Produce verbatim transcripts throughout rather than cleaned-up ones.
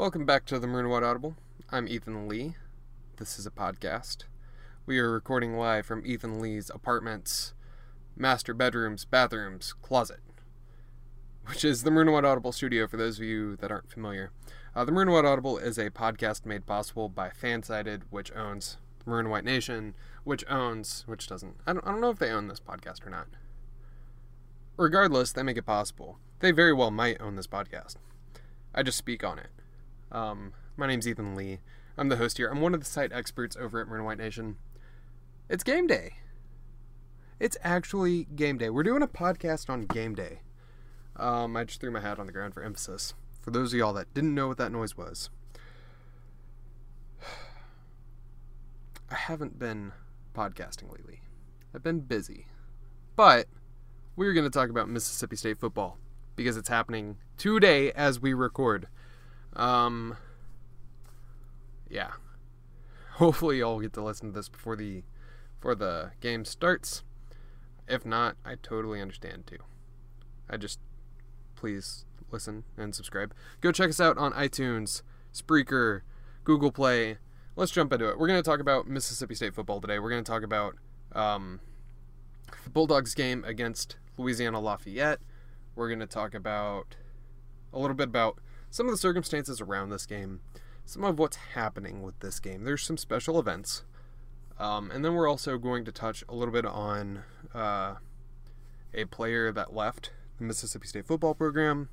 Welcome back to the Maroon White Audible. I'm Ethan Lee. This is a podcast. We are recording live from Ethan Lee's apartment's master bedroom's bathrooms closet, which is the Maroon White Audible studio for those of you that aren't familiar. Uh, the Maroon White Audible is a podcast made possible by Fansided, which owns Maroon White Nation, which owns, which doesn't. I don't, I don't know if they own this podcast or not. Regardless, they make it possible. They very well might own this podcast. I just speak on it. Um, my name's Ethan Lee. I'm the host here. I'm one of the site experts over at Maroon White Nation. It's game day. It's actually game day. We're doing a podcast on game day. Um, I just threw my hat on the ground for emphasis. For those of y'all that didn't know what that noise was. I haven't been podcasting lately. I've been busy. But we're going to talk about Mississippi State football, because it's happening today as we record. Um, yeah. Hopefully y'all get to listen to this before the, before the game starts. If not, I totally understand too. I just, please listen and subscribe. Go check us out on iTunes, Spreaker, Google Play. Let's jump into it. We're going to talk about Mississippi State football today. We're going to talk about, um, the Bulldogs game against Louisiana Lafayette. We're going to talk about a little bit about some of the circumstances around this game, some of what's happening with this game. There's some special events. Um, and then we're also going to touch a little bit on uh, a player that left the Mississippi State football program,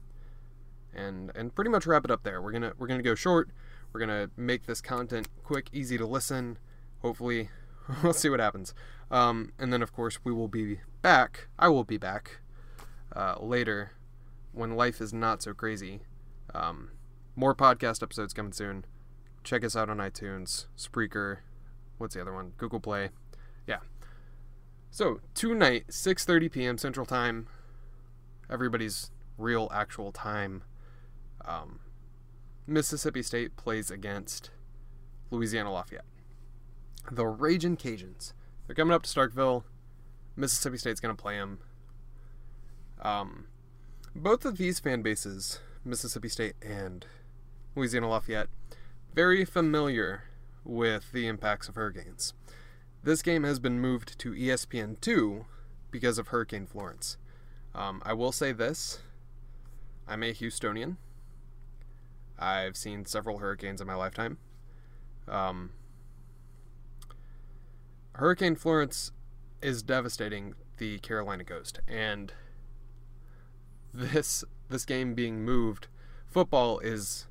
and and pretty much wrap it up there. We're gonna we're gonna go short. We're gonna make this content quick, easy to listen. Hopefully, we'll see what happens. Um, and then of course we will be back. I will be back uh, later when life is not so crazy. Um, more podcast episodes coming soon. Check us out on iTunes, Spreaker, what's the other one? Google Play. Yeah. So tonight, six thirty p.m. Central Time, everybody's real actual time. Um, Mississippi State plays against Louisiana Lafayette. The Ragin' Cajuns. They're coming up to Starkville. Mississippi State's going to play them. Um, both of these fan bases, Mississippi State and Louisiana Lafayette, very familiar with the impacts of hurricanes. This game has been moved to E S P N two because of Hurricane Florence. Um, I will say this. I'm a Houstonian. I've seen several hurricanes in my lifetime. Um, Hurricane Florence is devastating the Carolina coast, and this... this game being moved, football is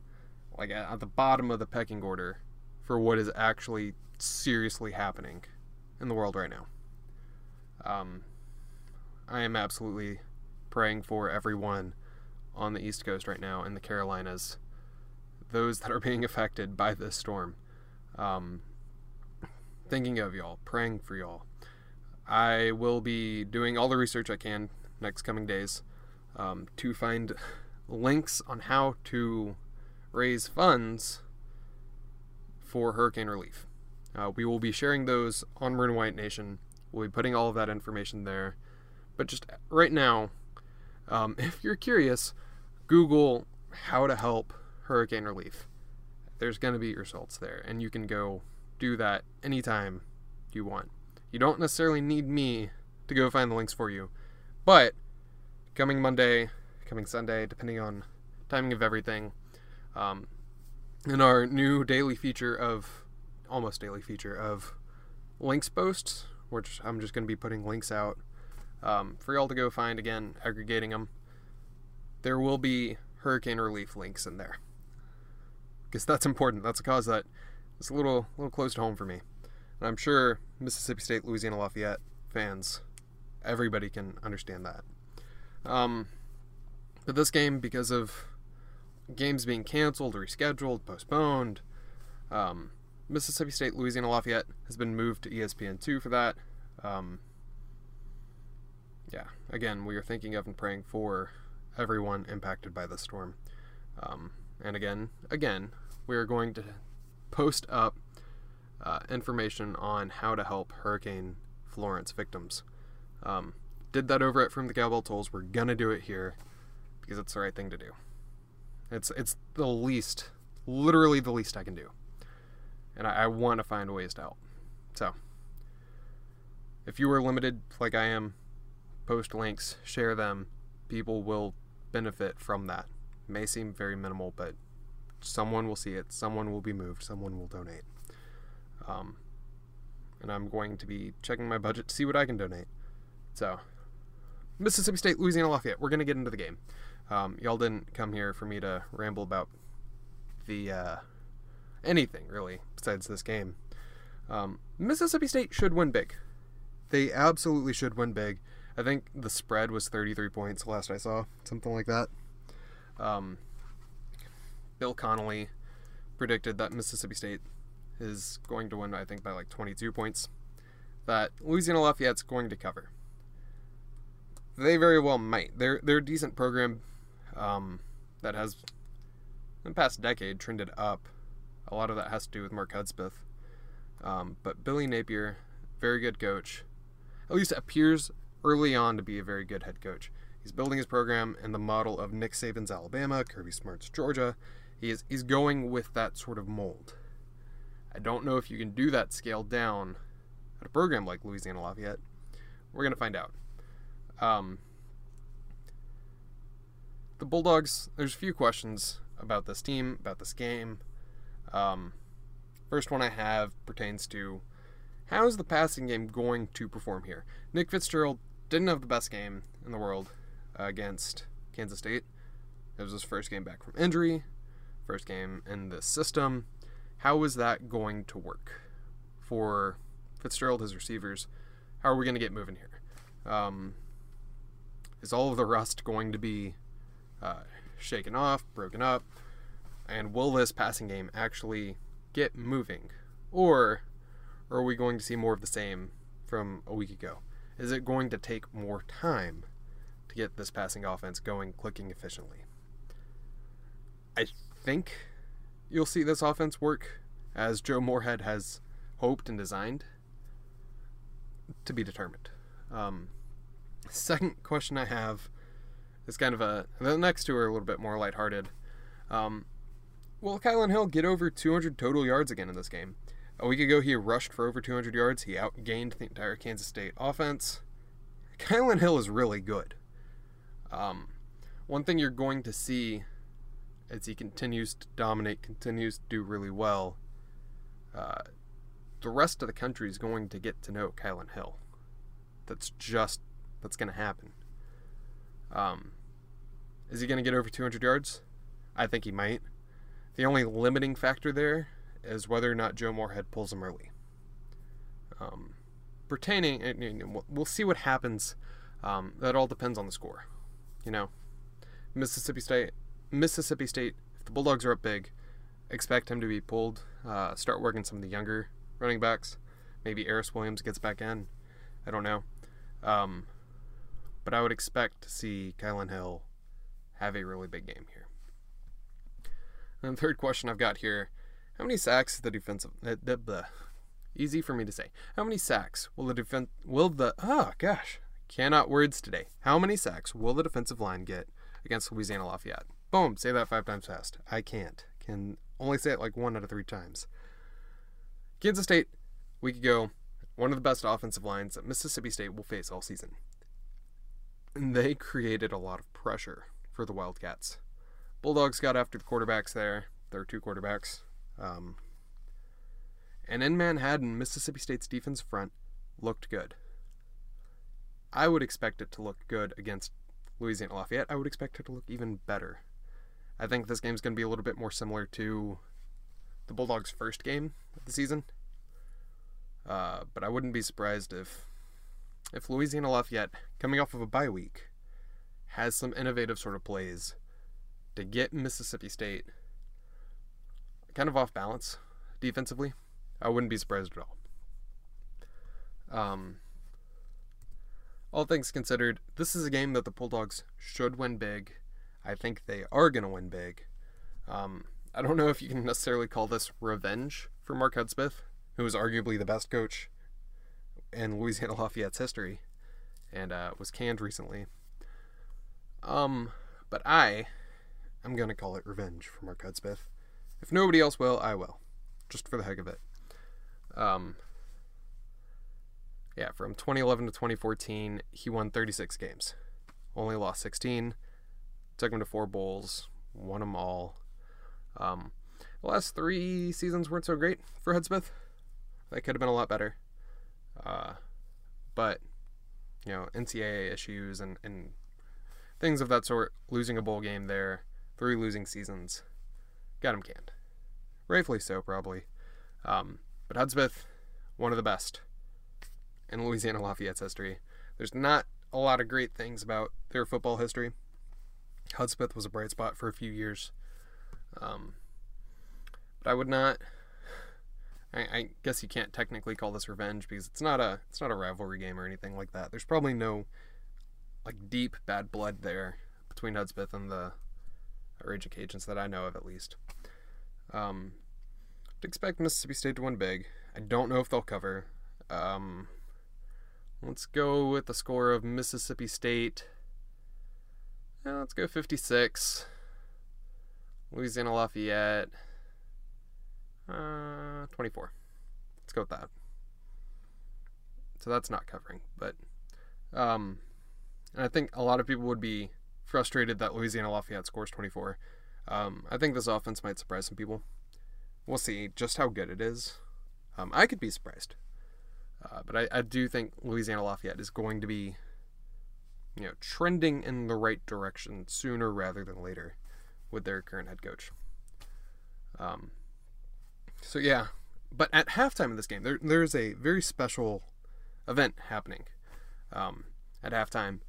like at the bottom of the pecking order for what is actually seriously happening in the world right now. Um, I am absolutely praying for everyone on the East Coast right now in the Carolinas, those that are being affected by this storm. Um, thinking of y'all, praying for y'all. I will be doing all the research I can next coming days. Um, to find links on how to raise funds for hurricane relief. Uh, we will be sharing those on Maroon White Nation. We'll be putting all of that information there. But just right now, um, if you're curious, Google how to help hurricane relief. There's going to be results there, and you can go do that anytime you want. You don't necessarily need me to go find the links for you, but coming Monday, coming Sunday, depending on timing of everything, um, in our new daily feature of, almost daily feature of links posts, which I'm just going to be putting links out um, for y'all to go find again, aggregating them. There will be hurricane relief links in there, because that's important. That's a cause that is a little, little close to home for me. And I'm sure Mississippi State, Louisiana Lafayette fans, everybody can understand that. Um, but this game, because of games being canceled, rescheduled, postponed, um, Mississippi State, Louisiana Lafayette has been moved to E S P N two for that. Um, yeah, again, we are thinking of and praying for everyone impacted by this storm. Um, and again, again, we are going to post up uh, information on how to help Hurricane Florence victims. Um, Did that over at From the Cowbell Tolls. We're gonna do it here because it's the right thing to do. It's it's the least literally the least I can do. And I, I want to find ways to help. So, if you are limited like I am, post links, share them. People will benefit from that. It may seem very minimal, but someone will see it. Someone will be moved. Someone will donate. Um, and I'm going to be checking my budget to see what I can donate. So, Mississippi State, Louisiana Lafayette. We're going to get into the game. Um, y'all didn't come here for me to ramble about the uh, anything, really, besides this game. Um, Mississippi State should win big. They absolutely should win big. I think the spread was thirty-three points last I saw, something like that. Um, Bill Connolly predicted that Mississippi State is going to win, I think, by like twenty-two points. That Louisiana Lafayette's going to cover. They very well might. They're they're a decent program um, that has, in the past decade, trended up. A lot of that has to do with Mark Hudspeth. Um, but Billy Napier, very good coach, at least appears early on to be a very good head coach. He's building his program in the model of Nick Saban's Alabama, Kirby Smart's Georgia. He is, he's going with that sort of mold. I don't know if you can do that scale down at a program like Louisiana Lafayette. We're going to find out. Um, the Bulldogs, there's a few questions about this team, about this game. Um, first one I have pertains to how is the passing game going to perform here? Nick Fitzgerald didn't have the best game in the world uh, against Kansas State. It was his first game back from injury, first game in the system. How is that going to work for Fitzgerald, his receivers? How are we going to get moving here? Um, is all of the rust going to be uh, shaken off, broken up? And will this passing game actually get moving? Or are we going to see more of the same from a week ago? Is it going to take more time to get this passing offense going, clicking efficiently? I think you'll see this offense work as Joe Moorhead has hoped and designed, to be determined. Um, second question I have is kind of a... The next two are a little bit more lighthearted. Um, will Kylan Hill get over two hundred total yards again in this game? A week ago, he rushed for over two hundred yards. He outgained the entire Kansas State offense. Kylan Hill is really good. Um, one thing you're going to see as he continues to dominate, continues to do really well, uh, the rest of the country is going to get to know Kylan Hill. That's just, that's going to happen. Um, is he going to get over two hundred yards? I think he might. The only limiting factor there is whether or not Joe Moorhead pulls him early. Um, pertaining, we'll see what happens. Um, that all depends on the score. You know, Mississippi State, Mississippi State, if the Bulldogs are up big, expect him to be pulled. Uh, start working some of the younger running backs. Maybe Eris Williams gets back in. I don't know. Um, but I would expect to see Kylan Hill have a really big game here. And the third question I've got here, how many sacks the defensive? Uh, the, the, easy for me to say. How many sacks will the defense? Will the? Oh gosh, cannot words today. How many sacks will the defensive line get against Louisiana Lafayette? Boom! Say that five times fast. I can't. Can only say it like one out of three times. Kansas State, a week ago, one of the best offensive lines that Mississippi State will face all season. And they created a lot of pressure for the Wildcats. Bulldogs got after the quarterbacks there. There are two quarterbacks. Um, and in Manhattan, Mississippi State's defense front looked good. I would expect it to look good against Louisiana Lafayette. I would expect it to look even better. I think this game's going to be a little bit more similar to the Bulldogs' first game of the season. Uh, but I wouldn't be surprised if if Louisiana Lafayette, coming off of a bye week, has some innovative sort of plays to get Mississippi State kind of off balance defensively. I wouldn't be surprised at all. Um, all things considered, this is a game that the Bulldogs should win big. I think they are going to win big. Um, I don't know if you can necessarily call this revenge for Mark Hudspeth, who is arguably the best coach in Louisiana Lafayette's history and uh, was canned recently. Um, but I am going to call it revenge for Mark Hudspeth. If nobody else will, I will. Just for the heck of it. Um, yeah, from twenty eleven to twenty fourteen, he won thirty-six games. Only lost sixteen. Took him to four bowls. Won them all. Um, the last three seasons weren't so great for Hudspeth. That could have been a lot better. Uh, but, you know, N C double A issues and, and things of that sort. Losing a bowl game there. Three losing seasons. Got him canned. Rightfully so, probably. Um, but Hudspeth, one of the best in Louisiana Lafayette's history. There's not a lot of great things about their football history. Hudspeth was a bright spot for a few years. Um, but I would not... I, I guess you can't technically call this revenge because it's not a it's not a rivalry game or anything like that. There's probably no like deep bad blood there between Hudspeth and the Ragin' Cajuns that I know of, at least. Um, I'd expect Mississippi State to win big. I don't know if they'll cover. Um, let's go with the score of Mississippi State. Yeah, let's go fifty-six. Louisiana Lafayette. Uh, twenty-four. Let's go with that. So that's not covering, but... Um, and I think a lot of people would be frustrated that Louisiana Lafayette scores twenty-four. Um, I think this offense might surprise some people. We'll see just how good it is. Um, I could be surprised. Uh, but I, I do think Louisiana Lafayette is going to be, you know, trending in the right direction sooner rather than later with their current head coach. Um, so, yeah. But at halftime of this game, there there is a very special event happening um, at halftime.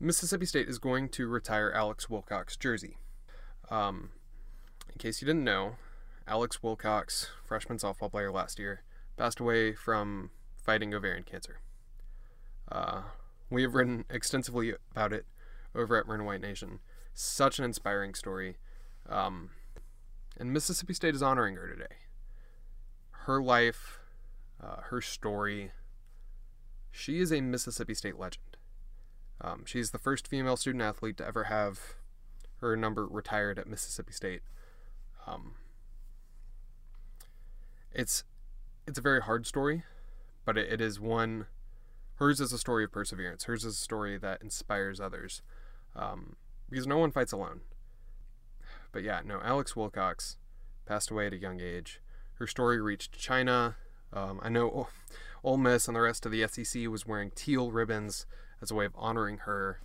Mississippi State is going to retire Alex Wilcox's jersey. Um, in case you didn't know, Alex Wilcox, freshman softball player last year, passed away from fighting ovarian cancer. Uh, we have written extensively about it over at Maroon White Nation. Such an inspiring story. Um, and Mississippi State is honoring her today. Her life, uh, her story, she is a Mississippi State legend. Um, she's the first female student-athlete to ever have her number retired at Mississippi State. Um, it's it's a very hard story, but it, it is one... Hers is a story of perseverance. Hers is a story that inspires others. Um, because no one fights alone. But yeah, no, Alex Wilcox passed away at a young age. Her story reached China. Um, I know Ole Miss and the rest of the S E C was wearing teal ribbons as a way of honoring her.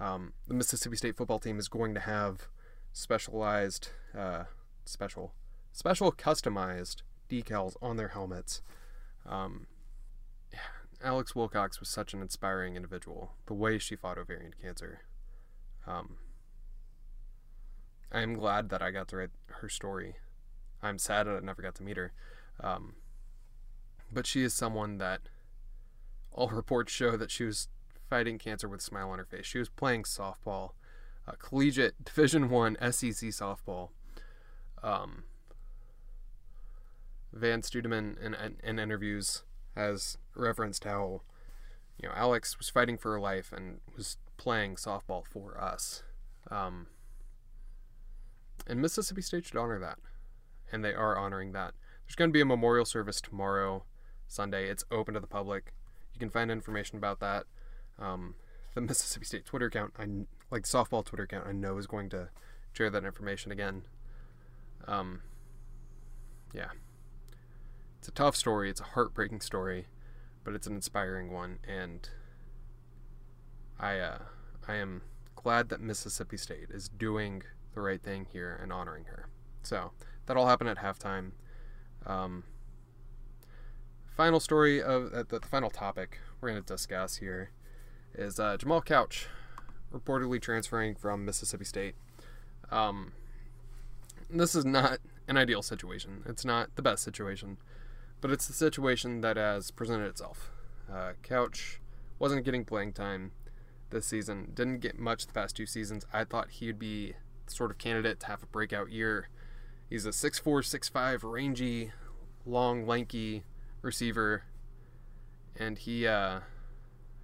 Um, the Mississippi State football team is going to have specialized, uh, special, special customized decals on their helmets. Um, yeah, Alex Wilcox was such an inspiring individual. The way she fought ovarian cancer. Um, I am glad that I got to write her story. I'm sad that I never got to meet her. Um, but she is someone that all reports show that she was fighting cancer with a smile on her face. She was playing softball, uh, collegiate Division One S E C softball. Um, Van Studeman in, in, in interviews has referenced how, you know, Alex was fighting for her life and was playing softball for us. Um, and Mississippi State should honor that. And they are honoring that. There's going to be a memorial service tomorrow, Sunday. It's open to the public. You can find information about that. Um, the Mississippi State Twitter account, I, like softball Twitter account, I know is going to share that information again. Um, yeah. It's a tough story. It's a heartbreaking story, but it's an inspiring one. And I, uh, I am glad that Mississippi State is doing the right thing here and honoring her. So that all happened at halftime. Um, final story of uh, the, the final topic we're going to discuss here is uh, Jamal Couch reportedly transferring from Mississippi State. Um, this is not an ideal situation. It's not the best situation, but it's the situation that has presented itself. Uh, Couch wasn't getting playing time this season. Didn't get much the past two seasons. I thought he'd be the sort of candidate to have a breakout year. He's a six four, six five, rangy, long, lanky receiver, and he uh,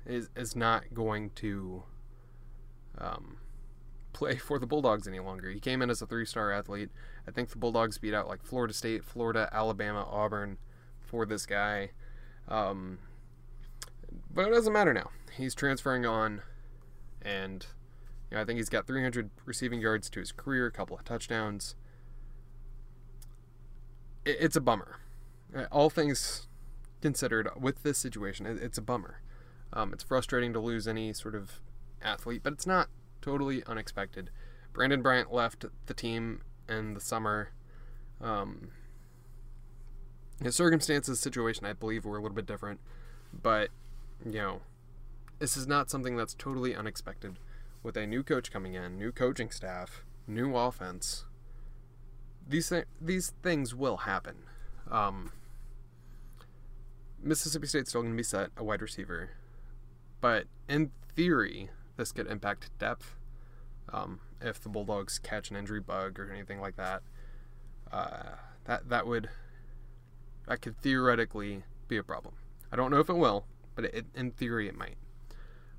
is is not going to um, play for the Bulldogs any longer. He came in as a three-star athlete. I think the Bulldogs beat out like Florida State, Florida, Alabama, Auburn for this guy. Um, but it doesn't matter now. He's transferring on, and you know, I think he's got three hundred receiving yards to his career, a couple of touchdowns. It, it's a bummer. All things considered, with this situation, it, it's a bummer. Um, it's frustrating to lose any sort of athlete, but it's not totally unexpected. Brandon Bryant left the team in the summer. Um, his circumstances, situation, I believe, were a little bit different. But, you know, this is not something that's totally unexpected. With a new coach coming in, new coaching staff, new offense, these, th- these things will happen. Um, Mississippi State's still going to be set, a wide receiver. But in theory, this could impact depth um, if the Bulldogs catch an injury bug or anything like that. Uh, that that would that could theoretically be a problem. I don't know if it will, but it, in theory it might.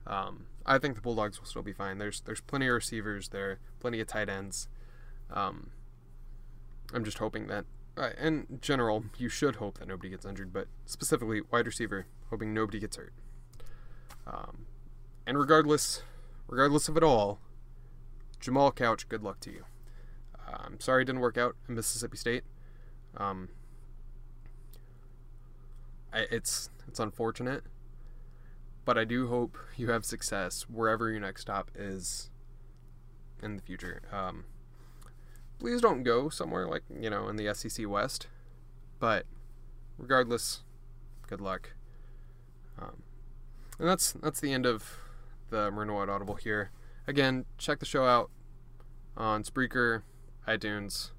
Um, I think the Bulldogs will still be fine. There's there's plenty of receivers there, plenty of tight ends. Um, I'm just hoping that, uh, in general, you should hope that nobody gets injured, but specifically wide receiver, hoping nobody gets hurt. Um, and regardless, regardless of it all, Jamal Couch, good luck to you. Uh, I'm sorry it didn't work out in Mississippi State. Um, I, it's it's unfortunate, but I do hope you have success wherever your next stop is in the future. Um, please don't go somewhere like, you know, in the S E C West, but regardless, good luck. Um, And that's that's the end of the Maroon White Audible here. Again, check the show out on Spreaker, iTunes.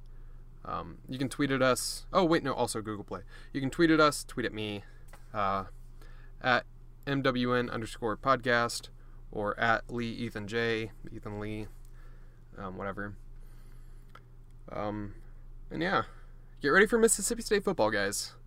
Um, you can tweet at us. Oh, wait, no, also Google Play. You can tweet at us, tweet at me, uh, at MWN underscore podcast, or at Lee Ethan J, Ethan Lee, um, whatever. Um, and yeah, get ready for Mississippi State football, guys.